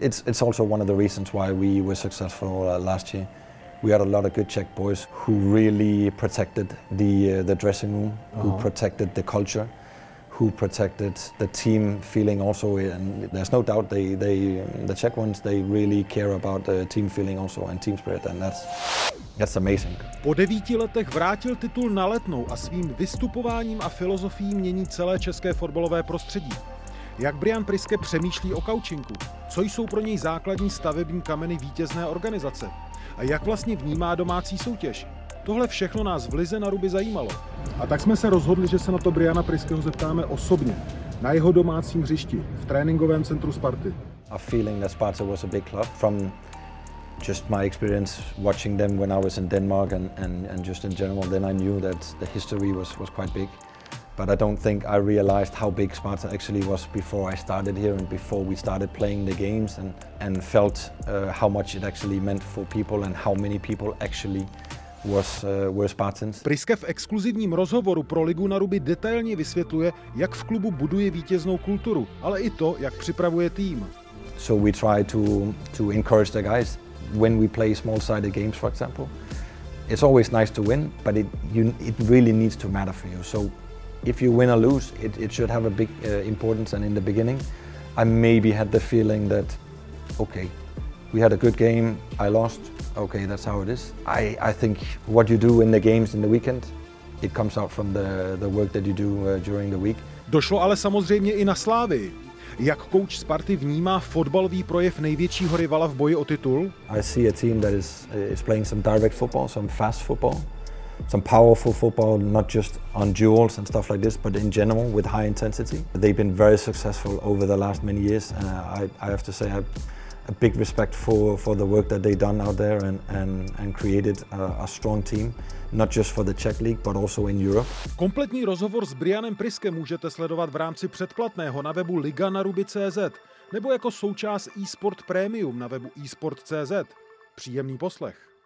it's also one of the reasons why we were successful last year. We had a lot of good Czech boys who really protected the dressing room, who protected the culture, who protected the team feeling also. And there's no doubt the Czech ones, they really care about the team feeling also and team spirit, and that's amazing. Po 9 letech vrátil titul na Letnou a svým vystupováním a filozofií mění celé české fotbalové prostředí. Jak Brian Priske přemýšlí o kaučinku? Co jsou pro něj základní stavební kameny vítězné organizace? A jak vlastně vnímá domácí soutěž? Tohle všechno nás v Lize Naruby zajímalo. A tak jsme se rozhodli, že se na to Briana Priskeho zeptáme osobně. Na jeho domácím hřišti, v tréninkovém centru Sparty. A feeling that Sparta was a big club from just my experience watching them when I was in Denmark and just in general, then I knew that the history was quite big. But I don't think I realized how big Sparta actually was before I started here and before we started playing the games and felt how much it actually meant for people and how many people actually were Spartans. Priske v exkluzivním rozhovoru pro Ligu Naruby detailně vysvětluje, jak v klubu buduje vítěznou kulturu, ale i to, jak připravuje tým. So we try to encourage the guys when we play small-sided games, for example. It's always nice to win, but it really needs to matter for you. So if you win or lose, it should have a big importance. And in the beginning, I maybe had the feeling that, okay, we had a good game, I lost, okay, that's how it is. I think what you do in the games in the weekend, it comes out from the work that you do during the week. Došlo ale samozřejmě i na Slávii. Jak coach Sparty vnímá fotbalový projev největšího rivala v boji o titul? I see a team that is playing some direct football, some fast football. Some powerful football, not just on duels and stuff like this, but in general with high intensity. They've been very successful over the last many years, and I have to say I have a big respect for the work that they've done out there and created a strong team, not just for the Czech League, but also in Europe. Kompletní rozhovor s Brianem Priskem můžete sledovat v rámci předplatného na webu liganaruby.cz nebo jako součást eSport Premium na webu eSport.cz. Příjemný poslech.